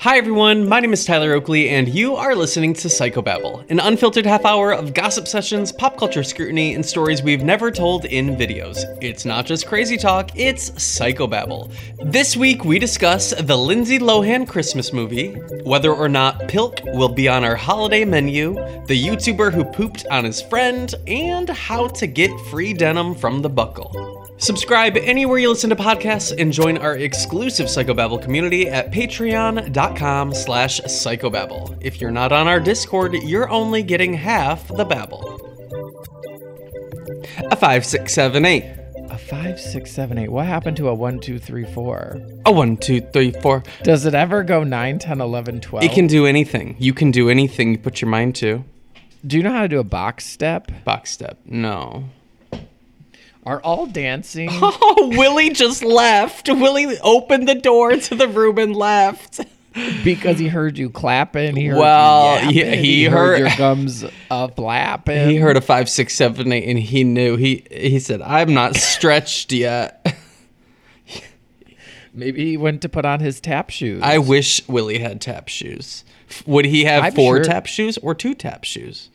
Hi everyone, my name is Tyler Oakley, and you are listening to Psychobabble, an unfiltered half hour of gossip sessions, pop culture scrutiny, and stories we've never told in videos. It's not just crazy talk, it's Psychobabble. This week we discuss the Lindsay Lohan Christmas movie, whether or not Pilk will be on our holiday menu, the YouTuber who pooped on his friend, and how to get free denim from The Buckle. Subscribe anywhere you listen to podcasts and join our exclusive Psychobabble community at patreon.com/psychobabble. If you're not on our Discord, you're only getting half the babble. A 5, 6, 7, 8. A 5, 6, 7, 8. What happened to a 1, 2, 3, 4? A 1, 2, 3, 4. Does it ever go 9, 10, 11, 12? It can do anything. You can do anything you put your mind to. Do you know how to do a box step? Box step. No. Are all dancing? Oh, Willie just left. Willie opened the door to the room and left. Because he heard you clapping. He heard you yapping, he heard your gums flapping. He heard a 5, 6, 7, 8, and he knew. He said, I'm not stretched yet. Maybe he went to put on his tap shoes. I wish Willie had tap shoes. Would he have tap shoes or 2 tap shoes?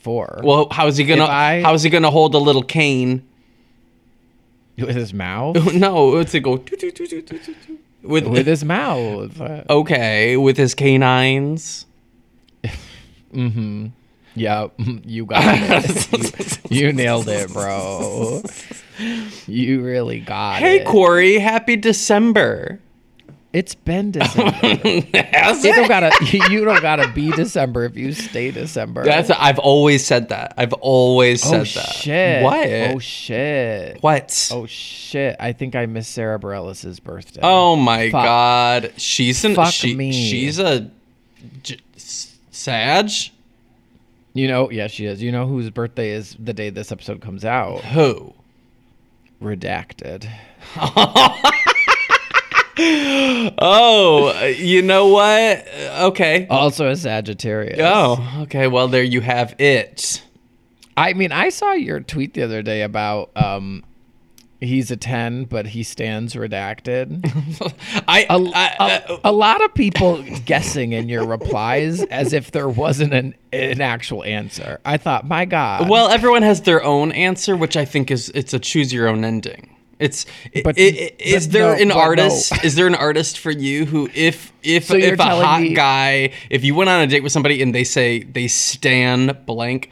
4. Well, how is he gonna hold a little cane? With his mouth? No, it's a go. Doo, doo, doo, doo, doo, doo. With his mouth. Okay, with his canines. Mm-hmm. Yeah, you got it. You nailed it, bro. You really got it. Hey, Corey, happy December. It's been December. You don't gotta be December if you stay December. I've always said that. I've always said that. Shit. What? Oh shit. What? Oh shit. I think I missed Sara Bareilles' birthday. Oh my god. She's a Sag. You know, yeah, she is. You know whose birthday is the day this episode comes out? Who? Redacted. Oh, you know what? Okay. Also a Sagittarius. Oh, okay. Well, there you have it. I mean, I saw your tweet the other day about he's a 10, but he stands redacted. A lot of people guessing in your replies as if there wasn't an actual answer. I thought, my God. Well, everyone has their own answer, which I think it's a choose your own ending. Is there an artist for you who if a hot guy, if you went on a date with somebody and they say they stan blank,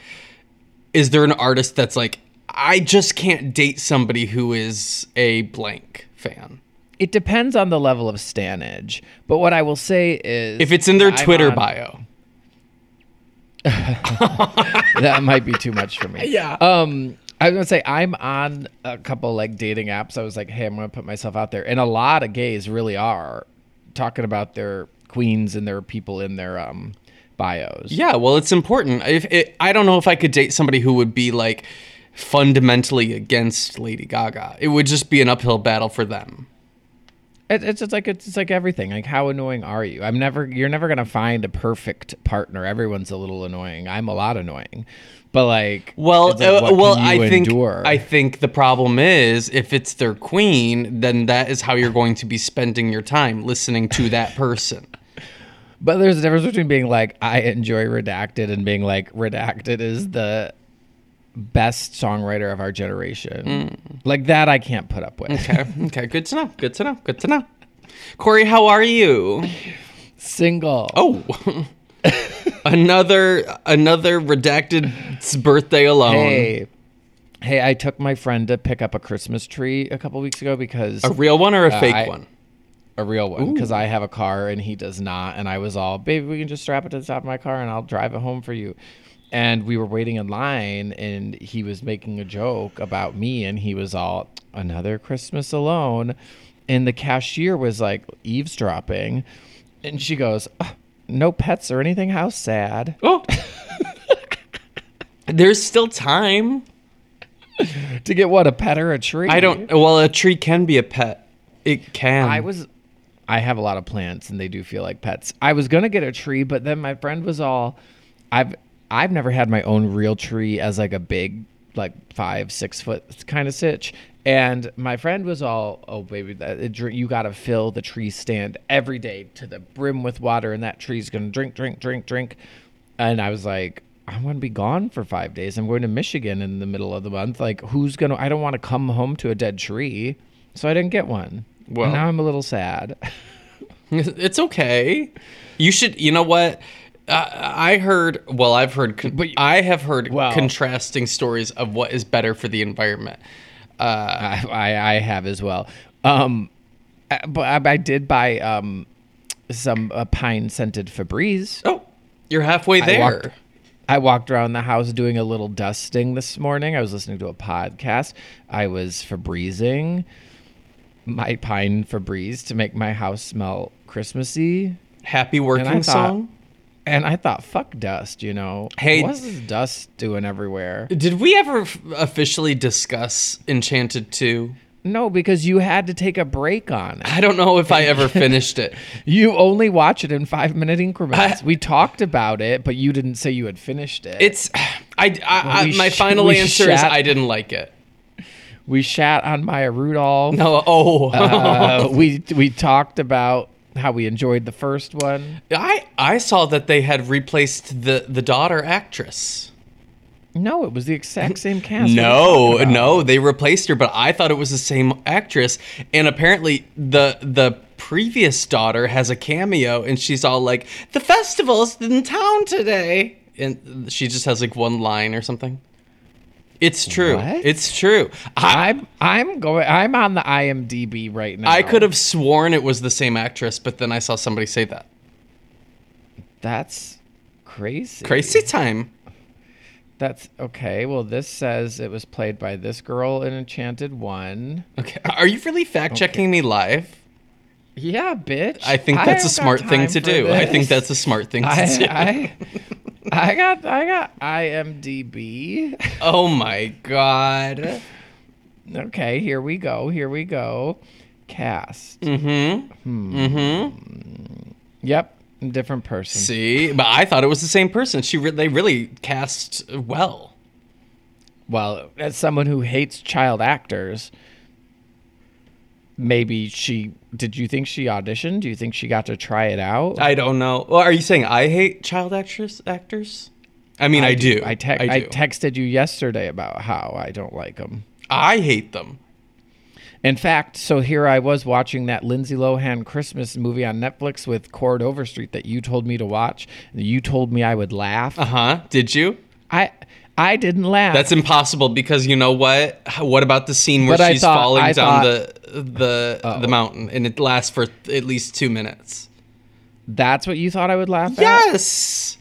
is there an artist that's like, I just can't date somebody who is a blank fan? It depends on the level of stanage. But what I will say is, if it's in their Twitter bio. That might be too much for me. Yeah. I was going to say, I'm on a couple like dating apps. I was like, hey, I'm going to put myself out there. And a lot of gays really are talking about their queens and their people in their bios. Yeah, well, it's important. I don't know if I could date somebody who would be like fundamentally against Lady Gaga. It would just be an uphill battle for them. It's like everything. Like, how annoying are you? You're never going to find a perfect partner. Everyone's a little annoying. I'm a lot annoying. But like, I think the problem is if it's their queen, then that is how you're going to be spending your time, listening to that person. But there's a difference between being like, I enjoy Redacted, and being like, Redacted is the best songwriter of our generation. Mm. Like, that I can't put up with. Okay. Good to know. Corey, how are you? Single. Oh. Another Redacted's birthday alone. Hey, I took my friend to pick up a Christmas tree a couple weeks ago because... A real one or a fake one? A real one, because I have a car and he does not. And I was all, baby, we can just strap it to the top of my car and I'll drive it home for you. And we were waiting in line and he was making a joke about me and he was all, another Christmas alone. And the cashier was like eavesdropping. And she goes, oh, no pets or anything? How sad. Oh, there's still time. To get what, a pet or a tree? I don't... Well, a tree can be a pet. It can. I have a lot of plants and they do feel like pets. I was going to get a tree, but then my friend was all... I've never had my own real tree as like a big, like 5-6 foot kind of sitch. And my friend was all, oh, baby, you got to fill the tree stand every day to the brim with water and that tree's going to drink. And I was like... I'm going to be gone for 5 days. I'm going to Michigan in the middle of the month. Like, I don't want to come home to a dead tree. So I didn't get one. Well, now I'm a little sad. It's okay. You should, you know what? I have heard contrasting stories of what is better for the environment. I have as well. But I did buy some pine scented Febreze. Oh, you're halfway there. I walked around the house doing a little dusting this morning. I was listening to a podcast. I was Febrezing my pine Febreze to make my house smell Christmassy. Happy working song. And I thought, fuck dust, you know. Hey, what's this dust doing everywhere? Did we ever officially discuss Enchanted 2? No, because you had to take a break on it. I don't know if I ever finished it. You only watch it in 5-minute increments. We talked about it, but you didn't say you had finished it. My final answer is I didn't like it. We shat on Maya Rudolph. No, oh. We talked about how we enjoyed the first one. I saw that they had replaced the daughter actress. No, it was the exact same cast. No, they replaced her, but I thought it was the same actress. And apparently the previous daughter has a cameo, and she's all like, the festival's in town today. And she just has like one line or something. It's true. What? It's true. I'm on the IMDb right now. I could have sworn it was the same actress, but then I saw somebody say that. That's crazy. Crazy time. That's okay. Well, this says it was played by this girl in Enchanted 1. Okay. Are you really fact-checking me live? Yeah, bitch. I think that's a smart thing to do. I got IMDb. Oh my God. Okay, here we go. Cast. Mm-hmm. Yep. Different person. See, but I thought it was the same person. They really cast well. Well, as someone who hates child actors, maybe she... Did you think she auditioned? Do you think she got to try it out? I don't know. Well, are you saying I hate child actors? I mean, I do. I texted you yesterday about how I don't like them. I hate them. In fact, so here I was watching that Lindsay Lohan Christmas movie on Netflix with Cord Overstreet that you told me to watch. You told me I would laugh. Uh-huh. Did you? I didn't laugh. That's impossible because you know what? What about the scene where she's falling down the mountain and it lasts for at least 2 minutes? That's what you thought I would laugh at? Yes!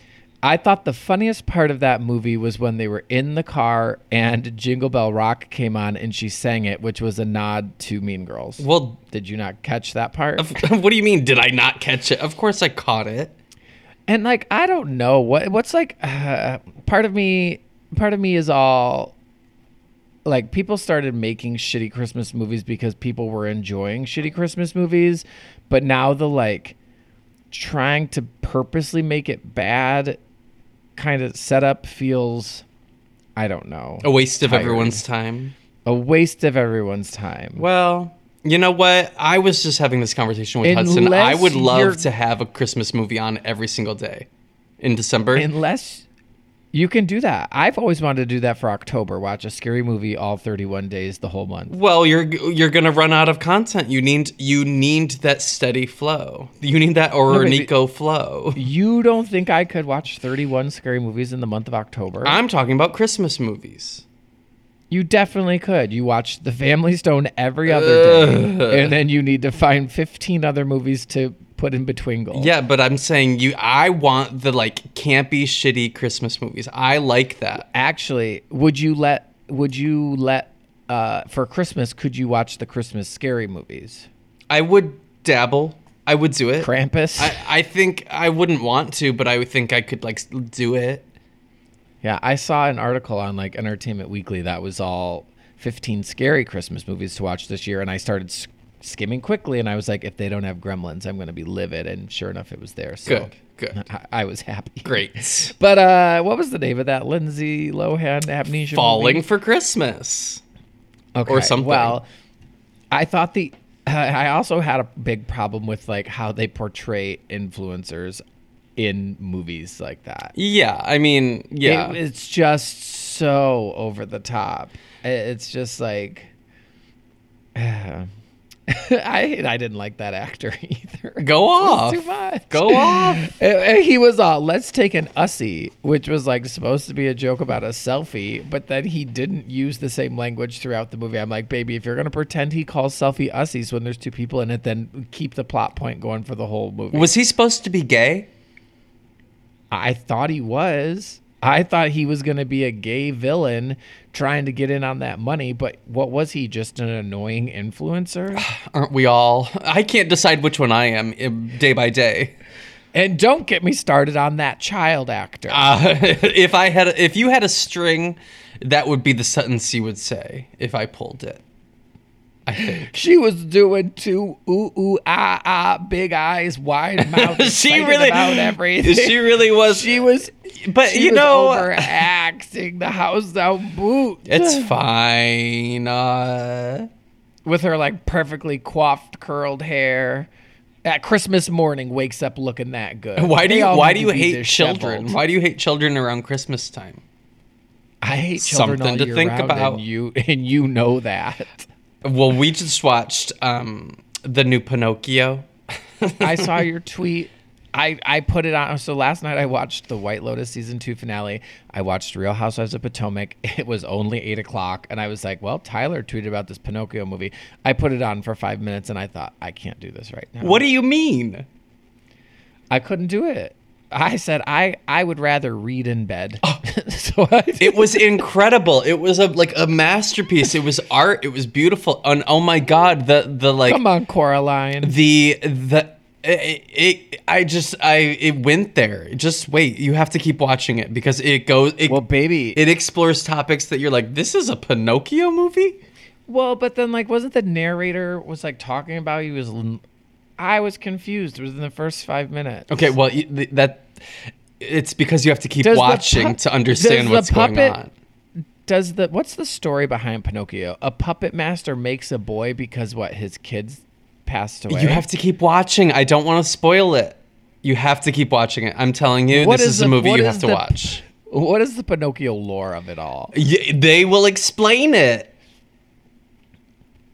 I thought the funniest part of that movie was when they were in the car and Jingle Bell Rock came on and she sang it, which was a nod to Mean Girls. Well, did you not catch that part? What do you mean, did I not catch it? Of course I caught it. And like, I don't know what's like, part of me is all like, people started making shitty Christmas movies because people were enjoying shitty Christmas movies. But now the like trying to purposely make it bad kind of setup feels, I don't know. A waste of everyone's time. Well, You know what? I was just having this conversation with Hudson. I would love to have a Christmas movie on every single day in December. Unless you can do that. I've always wanted to do that for October. Watch a scary movie all 31 days the whole month. Well, you're going to run out of content. You need that steady flow. You need that Oronico flow. You don't think I could watch 31 scary movies in the month of October? I'm talking about Christmas movies. You definitely could. You watch The Family Stone every other day, and then you need to find 15 other movies to put in between. Yeah, but I'm saying I want the like campy, shitty Christmas movies. I like that. Actually, would you let for Christmas? Could you watch the Christmas scary movies? I would dabble. I would do it. Krampus. I think I wouldn't want to, but I would think I could like do it. Yeah, I saw an article on like Entertainment Weekly that was all 15 scary Christmas movies to watch this year, and I started skimming quickly, and I was like, if they don't have Gremlins, I'm going to be livid, and sure enough, it was there. So good. I was happy. Great. But what was the name of that Lindsay Lohan amnesia Falling movie? For Christmas. Okay. Or something. Well, I thought I also had a big problem with like how they portray influencers in movies like that. Yeah, I mean, yeah. It's just so over the top. It's just like... I didn't like that actor either. Go off. Too much. Go off. He was all, let's take an Ussie, which was like supposed to be a joke about a selfie, but then he didn't use the same language throughout the movie. I'm like, baby, if you're going to pretend he calls selfie Ussies when there's two people in it, then keep the plot point going for the whole movie. Was he supposed to be gay? I thought he was. I thought he was going to be a gay villain trying to get in on that money, but what was he, just an annoying influencer? Aren't we all? I can't decide which one I am day by day. And don't get me started on that child actor. If you had a string, that would be the sentence you would say if I pulled it. I think. She was doing two ooh ah ah big eyes, wide mouth. She really about everything. She really was. She was, but she you was know, overacting the house down boot. It's fine. With her like perfectly coiffed curled hair, at Christmas morning wakes up looking that good. Why do you hate children? Why do you hate children around Christmas time? I hate children. Something all to year think round, about. And you know that. Well, we just watched the new Pinocchio. I saw your tweet. I put it on. So last night I watched the White Lotus season 2 finale. I watched Real Housewives of Potomac. It was only 8:00. And I was like, well, Tyler tweeted about this Pinocchio movie. I put it on for 5 minutes and I thought, I can't do this right now. What do you mean? I couldn't do it. I said, I would rather read in bed. Oh. So it was incredible. It was a masterpiece. It was art. It was beautiful. And oh my God, the like. Come on, Coraline. It went there. Just wait. You have to keep watching it because it goes. It explores topics that you're like, this is a Pinocchio movie. Well, but then like, wasn't the narrator was like talking about he was. I was confused within the first 5 minutes. Okay, well, it's because you have to keep watching to understand what's going on. What's the story behind Pinocchio? A puppet master makes a boy because what, his kids passed away? You have to keep watching. I don't want to spoil it. You have to keep watching it. I'm telling you, this is a movie you have to watch. What is the Pinocchio lore of it all? They will explain it.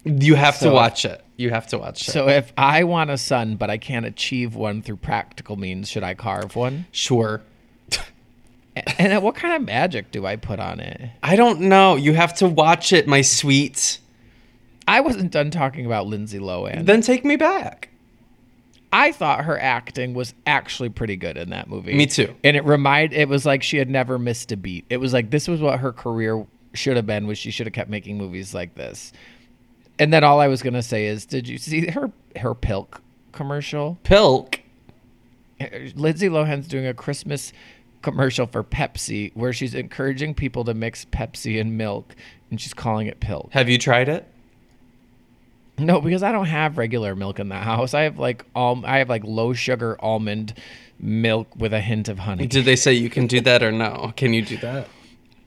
You have to watch it. You have to watch it. So if I want a son, but I can't achieve one through practical means, should I carve one? Sure. And what kind of magic do I put on it? I don't know. You have to watch it, my sweet. I wasn't done talking about Lindsay Lohan. Then take me back. I thought her acting was actually pretty good in that movie. Me too. And it was like she had never missed a beat. It was like this was what her career should have been, was she should have kept making movies like this. And then all I was going to say is, did you see her Pilk commercial? Pilk? Lindsay Lohan's doing a Christmas commercial for Pepsi where she's encouraging people to mix Pepsi and milk, and she's calling it Pilk. Have you tried it? No, because I don't have regular milk in the house. I have like low sugar almond milk with a hint of honey. Did they say you can do that or no? Can you do that?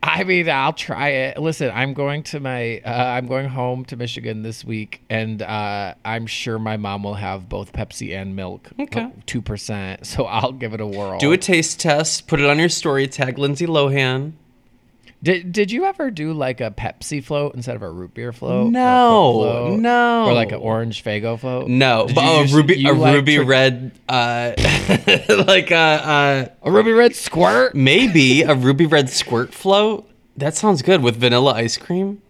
I mean, I'll try it. Listen, I'm going home to Michigan this week, and I'm sure my mom will have both Pepsi and milk. Okay. 2%. So I'll give it a whirl. Do a taste test. Put it on your story. Tag Lindsay Lohan. Did you ever do like a Pepsi float instead of a root beer float? No, float? No. Or like an orange Faygo float? No. A ruby red squirt? Maybe a ruby red squirt float. That sounds good with vanilla ice cream.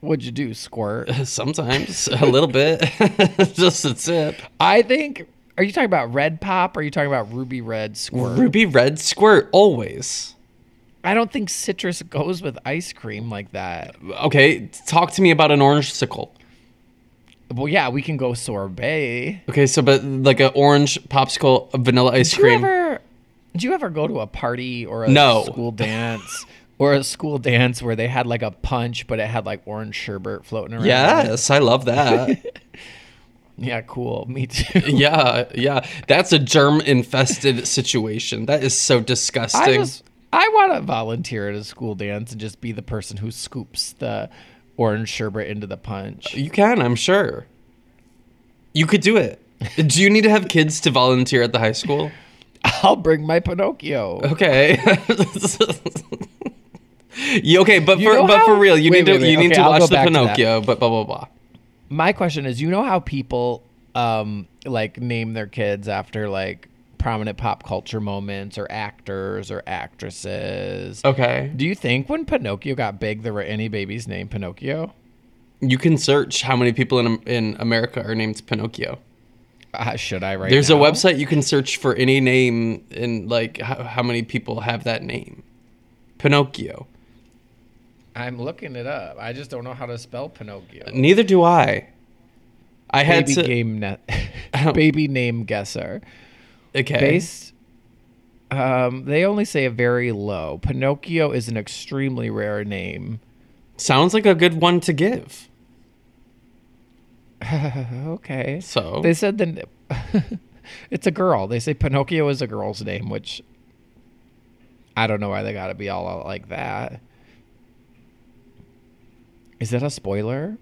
What'd you do? Squirt? Sometimes a little bit, just a sip. I think. Are you talking about red pop? Or are you talking about ruby red squirt? Ruby red squirt always. I don't think citrus goes with ice cream like that. Okay, talk to me about an orange sickle. Well, yeah, we can go sorbet. Okay, so but like an orange popsicle, vanilla ice cream. Did you ever go to a party or school dance or a school dance where they had like a punch, but it had like orange sherbet floating around? Yes, I love that. Yeah, cool. Me too. Yeah. That's a germ-infested situation. That is so disgusting. I want to volunteer at a school dance and just be the person who scoops the orange sherbet into the punch. You can, I'm sure. You could do it. Do you need to have kids to volunteer at the high school? I'll bring my Pinocchio. Okay. But for real, you need to watch the Pinocchio. My question is, you know how people name their kids after like prominent pop culture moments or actors or actresses? Okay. Do you think when Pinocchio got big, there were any babies named Pinocchio? You can search how many people in America are named Pinocchio. Should I right There's now? A website you can search for any name and like how many people have that name. Pinocchio. I'm looking it up. I just don't know how to spell Pinocchio. Neither do I. Baby name guesser. Okay. Based, they only say a very low. Pinocchio is an extremely rare name. Sounds like a good one to give. Okay. So they said it's a girl. They say Pinocchio is a girl's name, which I don't know why they got to be all out like that. Is that a spoiler?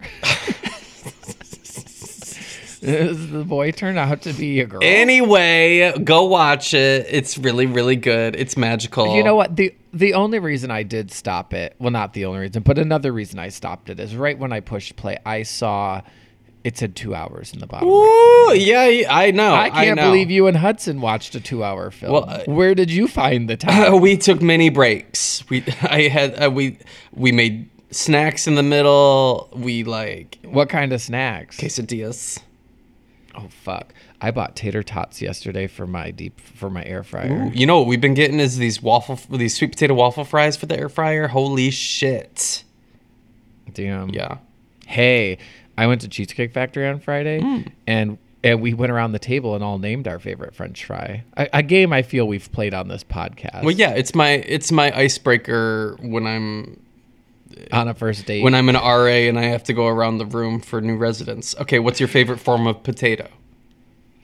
The boy turned out to be a girl. Anyway, go watch it. It's really, really good. It's magical. You know what? The only reason I did stop it, well, not the only reason, but another reason I stopped it is right when I pushed play, I saw it said 2 hours in the bottom. Ooh, right. Yeah, I know. I can't believe you and Hudson watched a 2-hour film. Well, where did you find the time? We took many breaks. We made snacks in the middle. What kind of snacks? Quesadillas. Oh fuck! I bought tater tots yesterday for my air fryer. Ooh, you know what we've been getting is these sweet potato waffle fries for the air fryer. Holy shit! Damn. Yeah. Hey, I went to Cheesecake Factory on Friday, and we went around the table and all named our favorite French fry. A game I feel we've played on this podcast. Well, yeah, it's my icebreaker when I'm on a first date. When I'm an RA and I have to go around the room for new residents. Okay, what's your favorite form of potato?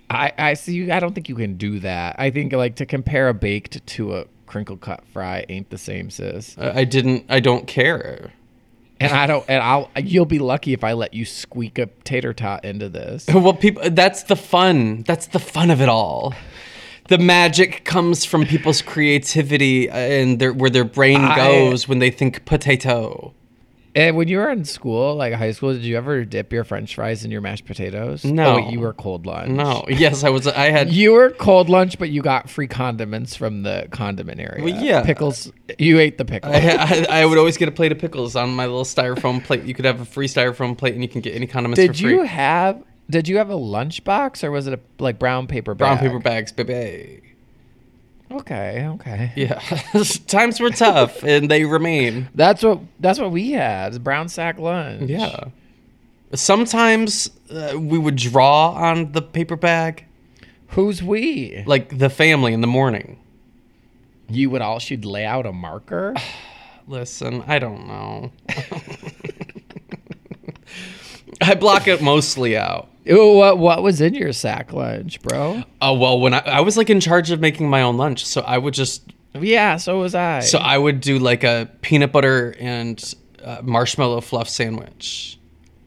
I see. I don't think you can do that. I think like to compare a baked to a crinkle cut fry ain't the same, sis. I don't care. And I don't. And you'll be lucky if I let you squeak a tater tot into this. Well, people. That's the fun. That's the fun of it all. The magic comes from people's creativity and where their brain goes when they think potato. And when you were in school, like high school, did you ever dip your French fries in your mashed potatoes? No. Oh, you were cold lunch. No. Yes, I was. I had. You were cold lunch, but you got free condiments from the condiment area. Well, yeah. Pickles. You ate the pickles. I would always get a plate of pickles on my little styrofoam plate. You could have a free styrofoam plate and you can get any condiments for free. Did you have a lunchbox or was it a brown paper bag? Brown paper bags, baby. Okay. Yeah. Times were tough and they remain. That's what we had, brown sack lunch. Yeah. Sometimes we would draw on the paper bag. Who's we? Like the family in the morning. She'd lay out a marker? Listen, I don't know. I block it mostly out. What was in your sack lunch, bro? Oh, well, when I was in charge of making my own lunch, so I would just Yeah, so was I. So I would do like a peanut butter and marshmallow fluff sandwich.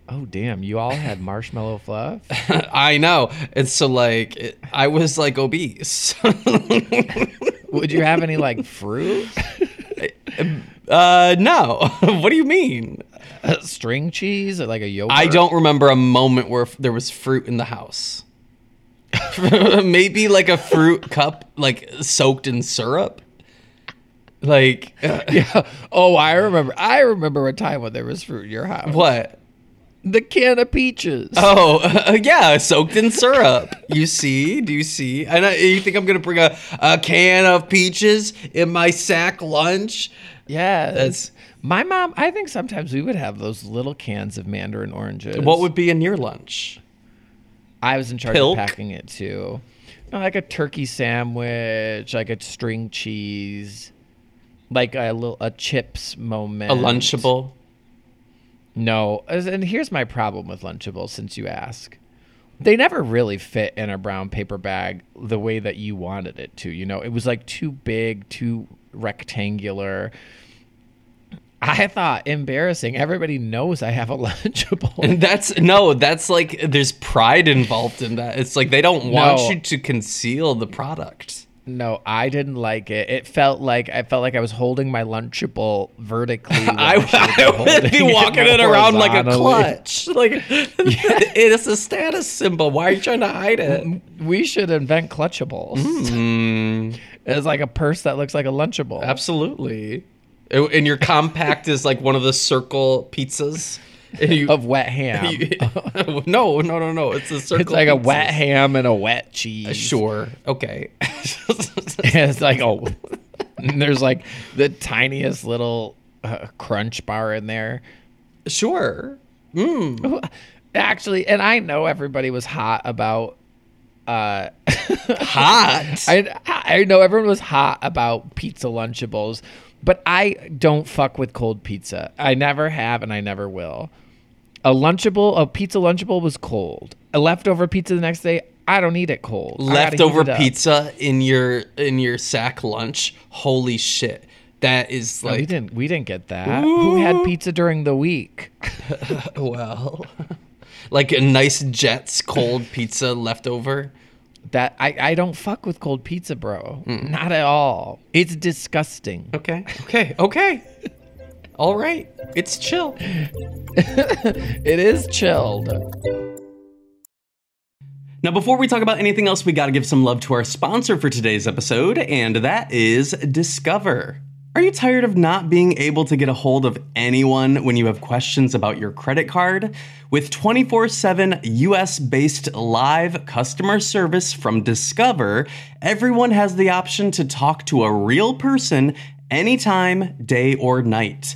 Oh, damn. You all had marshmallow fluff? I know. And so, like, I was, like, obese. Would you have any, like, fruit? No. What do you mean? String cheese or, like, a yogurt? I don't remember a moment where there was fruit in the house. Maybe, like, a fruit cup, like, soaked in syrup. Like. Yeah. Oh, I remember. I remember a time when there was fruit in your house. What? The can of peaches. Oh, yeah, soaked in syrup. You see? Do you see? And you think I'm going to bring a can of peaches in my sack lunch? Yeah. That's my mom. I think sometimes we would have those little cans of mandarin oranges. What would be in your lunch? I was in charge Pilk? Of packing it, too. No, like a turkey sandwich, like a string cheese, like a chips moment. A Lunchable. No, and here's my problem with Lunchables, since you ask. They never really fit in a brown paper bag the way that you wanted it to, you know? It was, like, too big, too rectangular. I thought, embarrassing. Everybody knows I have a Lunchable. And that's, like, there's pride involved in that. It's like they don't want you to conceal the product. No, I didn't like it. It felt like I was holding my Lunchable vertically. I would be walking it around like a clutch. Like, yeah. It is a status symbol. Why are you trying to hide it? We should invent clutchables. Mm. It's like a purse that looks like a Lunchable. Absolutely. And your compact is like one of the circle pizzas. Of wet ham. No. It's a circle. It's like pizzas. A wet ham and a wet cheese. Sure. Okay. It's like, oh, and there's like the tiniest little crunch bar in there. Sure. Mm. Actually, and I know everybody was hot about. Hot? I know everyone was hot about pizza Lunchables. But I don't fuck with cold pizza. I never have, and I never will. A pizza Lunchable was cold. A leftover pizza the next day, I don't eat it cold. Leftover pizza in your sack lunch? Holy shit. That is like... No, we didn't get that. Ooh. Who had pizza during the week? Well, like a nice Jets cold pizza leftover. That I don't fuck with cold pizza, bro. Mm. Not at all. It's disgusting. Okay. All right. It's chill. It is chilled. Now, before we talk about anything else, we got to give some love to our sponsor for today's episode, and that is Discover. Are you tired of not being able to get a hold of anyone when you have questions about your credit card? With 24/7 US-based live customer service from Discover, everyone has the option to talk to a real person anytime, day or night.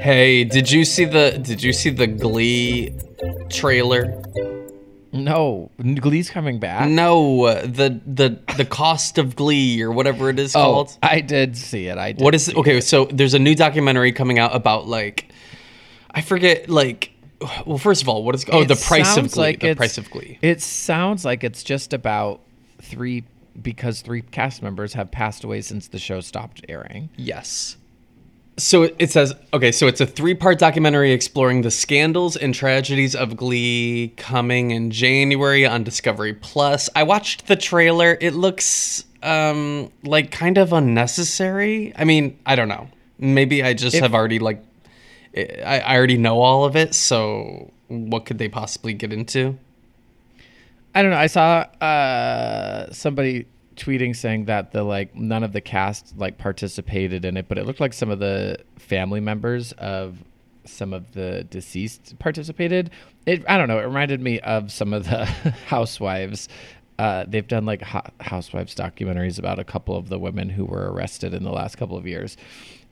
Hey, did you see the Glee trailer? No, Glee's coming back. No, the cost of Glee or whatever it is called. I did see it. I did. What is it? Okay, so there's a new documentary coming out about I forget well, first of all, what is it? The Price of Glee. The Price of Glee. It sounds like it's just about three cast members have passed away since the show stopped airing. Yes. So it says, okay, so it's a 3-part documentary exploring the scandals and tragedies of Glee, coming in January on Discovery Plus. I watched the trailer. It looks kind of unnecessary. I mean, I don't know. Maybe I just have already I already know all of it. So what could they possibly get into? I don't know. I saw somebody tweeting saying that the none of the cast participated in it, but it looked like some of the family members of some of the deceased participated. I don't know. It reminded me of some of the housewives. They've done housewives documentaries about a couple of the women who were arrested in the last couple of years,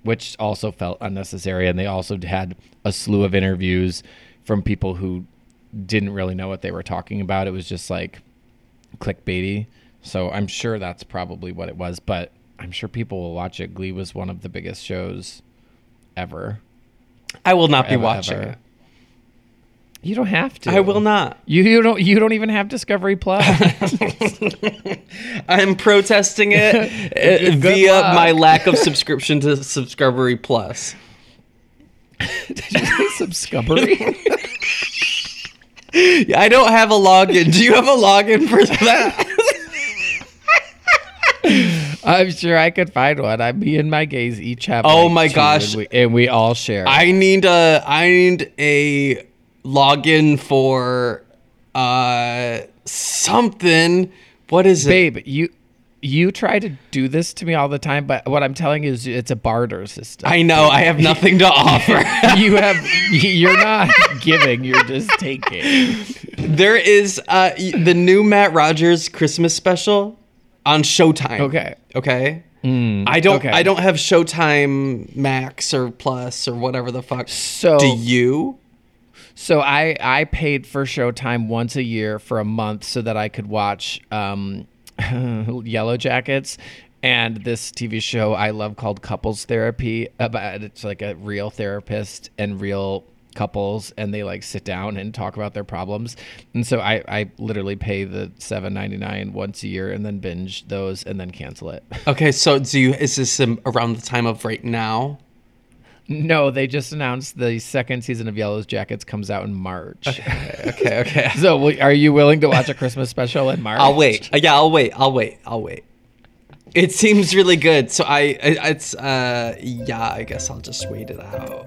which also felt unnecessary. And they also had a slew of interviews from people who didn't really know what they were talking about. It was just clickbaity. So I'm sure that's probably what it was, but I'm sure people will watch it. Glee was one of the biggest shows ever. I will not be watching it. You don't have to. I will not. You don't even have Discovery Plus. I'm protesting it via my lack of subscription to Discovery Plus. Did you say Subscovery? I don't have a login. Do you have a login for that? I'm sure I could find one. Me and my gays each have. Oh my gosh! And we all share. I need a login for something. What is it, babe? You try to do this to me all the time, but what I'm telling you is it's a barter system. I know. I have nothing to offer. You're not giving, you're just taking. There is the new Matt Rogers Christmas special on Showtime. Okay. I don't have Showtime Max or Plus or whatever the fuck. So do you? So I paid for Showtime once a year for a month so that I could watch Yellow Jackets and this TV show I love called Couples Therapy. It's a real therapist and real couples, and they sit down and talk about their problems. And so I literally pay the $7.99 once a year and then binge those and then cancel it. Okay, so is this around the time of right now? No, they just announced the second season of Yellow Jackets comes out in March. Okay. So are you willing to watch a Christmas special in March? I'll wait. Yeah, I'll wait. It seems really good. So I guess I'll just wait it out.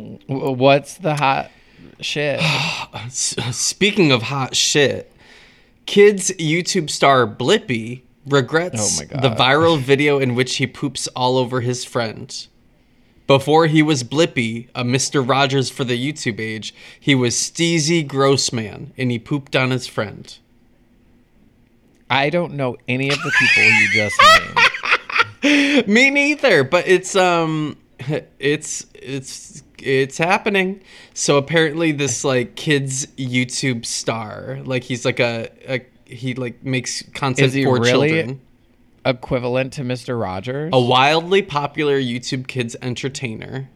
What's the hot shit? Speaking of hot shit, kids YouTube star Blippi regrets the viral video in which he poops all over his friend. Before he was Blippi, a Mr. Rogers for the YouTube age, he was Steezy Grossman, and he pooped on his friend. I don't know any of the people you just named. Me neither, but it's happening. So apparently this like kids YouTube star, like he's like he like makes content Is he for really children. Equivalent to Mr. Rogers? A wildly popular YouTube kids entertainer.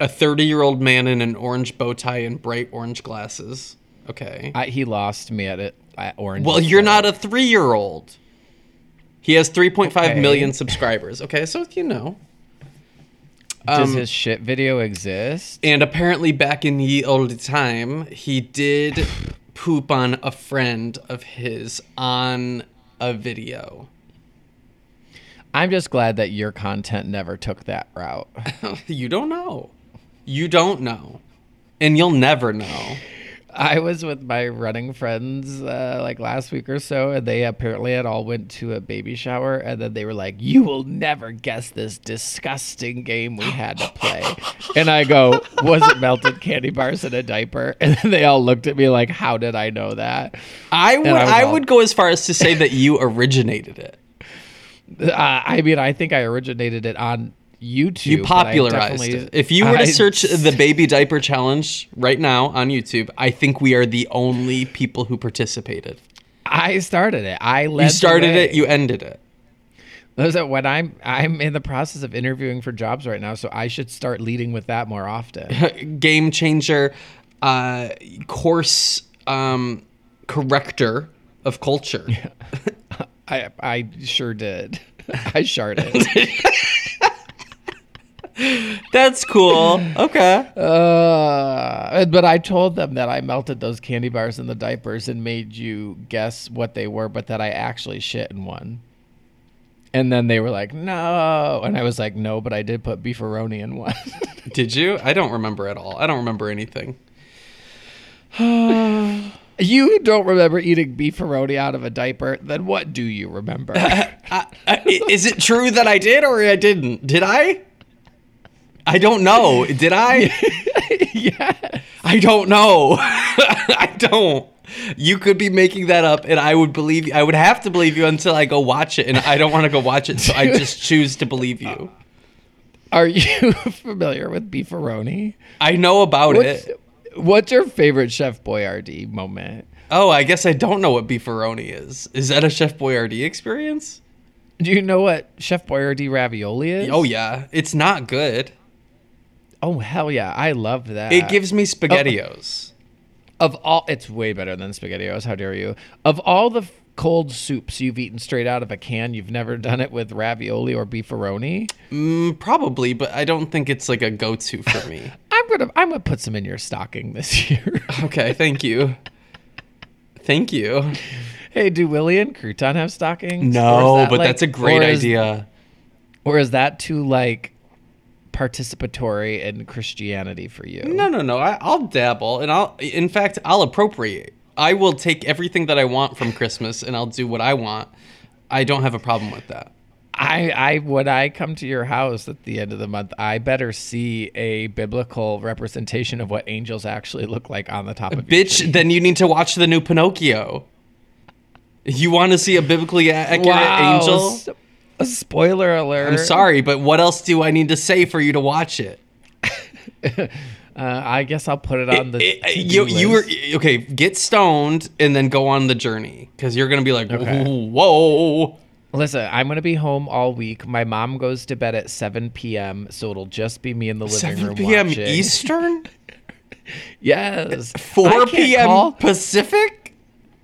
A 30-year-old man in an orange bow tie and bright orange glasses. Okay. He lost me at it. Orange. Well, you're not a 3-year-old. He has 3.5 million subscribers. Okay, so you know. Does his shit video exist? And apparently back in ye olde time, he did poop on a friend of his on a video. I'm just glad that your content never took that route. You don't know. You don't know. And you'll never know. I was with my running friends like last week or so, and they apparently had all went to a baby shower, and then they were like, you will never guess this disgusting game we had to play. And I go, was it melted candy bars in a diaper? And then they all looked at me like, how did I know that? I would go as far as to say that you originated it. I mean, I think I originated it on YouTube. You popularized it. If you were to search the baby diaper challenge right now on YouTube, I think we are the only people who participated. I started it. I led. You started it. You ended it. Listen, when I'm in the process of interviewing for jobs right now, so I should start leading with that more often. Game changer, course corrector of culture. Yeah. I sure did. I sharded. That's cool. Okay. But I told them that I melted those candy bars in the diapers and made you guess what they were, but that I actually shit in one. And then they were like, no. And I was like, no, but I did put beefaroni in one. Did you? I don't remember at all. I don't remember anything. You don't remember eating beefaroni out of a diaper, then what do you remember? Is it true that I did or I didn't? Did I? I don't know. Did I? Yeah. I don't know. I don't. You could be making that up, and I would believe you. I would have to believe you until I go watch it, and I don't want to go watch it, so I just choose to believe you. Are you familiar with beefaroni? I know about it. What's your favorite Chef Boyardee moment? Oh, I guess I don't know what beefaroni is. Is that a Chef Boyardee experience? Do you know what Chef Boyardee ravioli is? Oh, yeah. It's not good. Oh, hell yeah. I love that. It gives me SpaghettiOs. It's way better than SpaghettiOs. How dare you? Of all the cold soups you've eaten straight out of a can, you've never done it with ravioli or beefaroni? Probably, but I don't think it's like a go-to for me. I'm gonna put some in your stocking this year. Okay, thank you. Thank you. Hey, do Willy and Crouton have stockings? No, but that's a great idea. Or is that too like participatory in Christianity for you? No. I'll dabble, and in fact I'll appropriate. I will take everything that I want from Christmas, and I'll do what I want. I don't have a problem with that. When I come to your house at the end of the month, I better see a biblical representation of what angels actually look like on the top of your tree. Then you need to watch the new Pinocchio. You want to see a biblically accurate angel? A spoiler alert. I'm sorry, but what else do I need to say for you to watch it? I guess I'll put it on okay, get stoned and then go on the journey, because you're going to be like, okay. Whoa. Listen, I'm going to be home all week. My mom goes to bed at 7 p.m., so it'll just be me in the living room watching. 7 p.m. Eastern? Yes. 4 p.m. Pacific?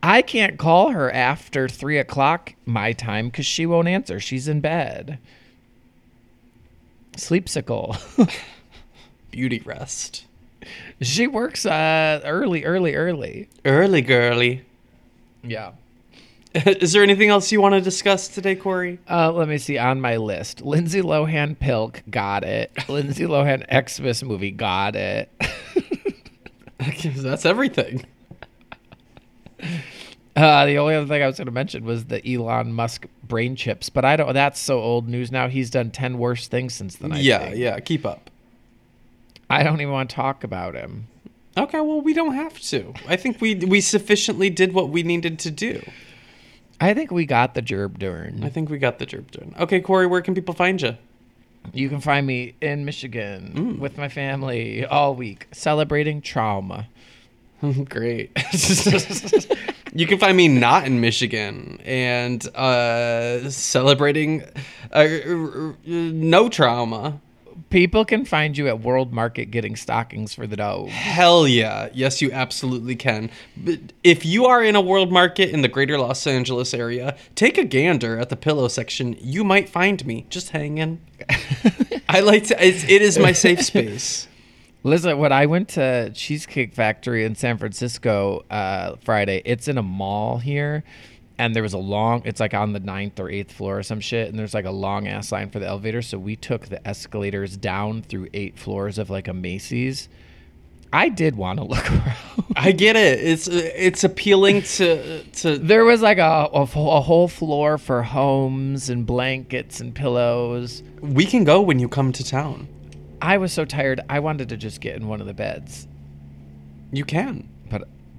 I can't call her after 3 o'clock my time because she won't answer. She's in bed. Sleepsicle. Beauty rest. She works early. Early girly. Yeah. Is there anything else you want to discuss today, Corey? Let me see on my list. Lindsay Lohan Pilk, got it. Lindsay Lohan Xmas movie, got it. That's everything. The only other thing I was going to mention was the Elon Musk brain chips, but I don't. That's so old news now. He's done 10 worse things since then. Yeah, keep up. I don't even want to talk about him. Okay, well, we don't have to. I think we sufficiently did what we needed to do. I think we got the gerb done. Okay, Corey, where can people find you? You can find me in Michigan with my family all week, celebrating trauma. Great. You can find me not in Michigan and celebrating no trauma. People can find you at World Market getting stockings for the dough. Hell yeah. Yes, you absolutely can. But if you are in a World Market in the greater Los Angeles area, take a gander at the pillow section. You might find me just hanging. I like to, it is my safe space. Listen, when I went to Cheesecake Factory in San Francisco Friday, it's in a mall here. And there was a long, it's like on the 9th or 8th floor or some shit. And there's like a long ass line for the elevator. So we took the escalators down through 8 floors of like a Macy's. I did want to look around. I get it. It's appealing to. There was like a whole floor for homes and blankets and pillows. We can go when you come to town. I was so tired. I wanted to just get in one of the beds. You can.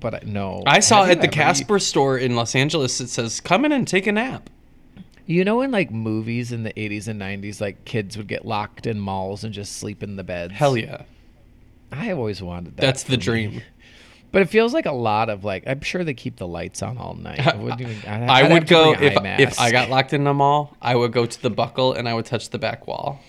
But no. I saw at the Casper store in Los Angeles, it says, come in and take a nap. You know, in like movies in the 80s and 90s, like kids would get locked in malls and just sleep in the beds. Hell yeah. I always wanted that. That's the dream. But it feels like a lot of like, I'm sure they keep the lights on all night. I would go, if I got locked in a mall, I would go to the Buckle and I would touch the back wall.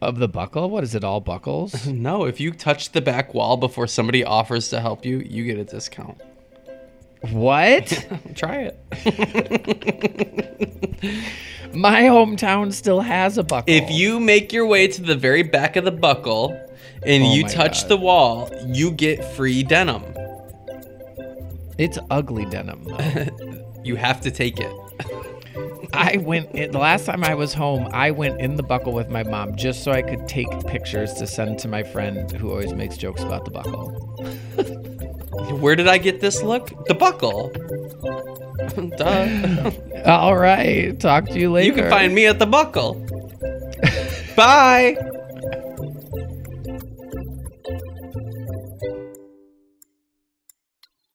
Of the Buckle? What is it, all buckles? No, if you touch the back wall before somebody offers to help you, you get a discount. What? Try it. My hometown still has a Buckle. If you make your way to the very back of the Buckle and you touch the wall, you get free denim. It's ugly denim, though. You have to take it. The last time I was home, I went in the Buckle with my mom just so I could take pictures to send to my friend who always makes jokes about the Buckle. Where did I get this look? The Buckle. Duh. All right. Talk to you later. You can find me at the Buckle. Bye.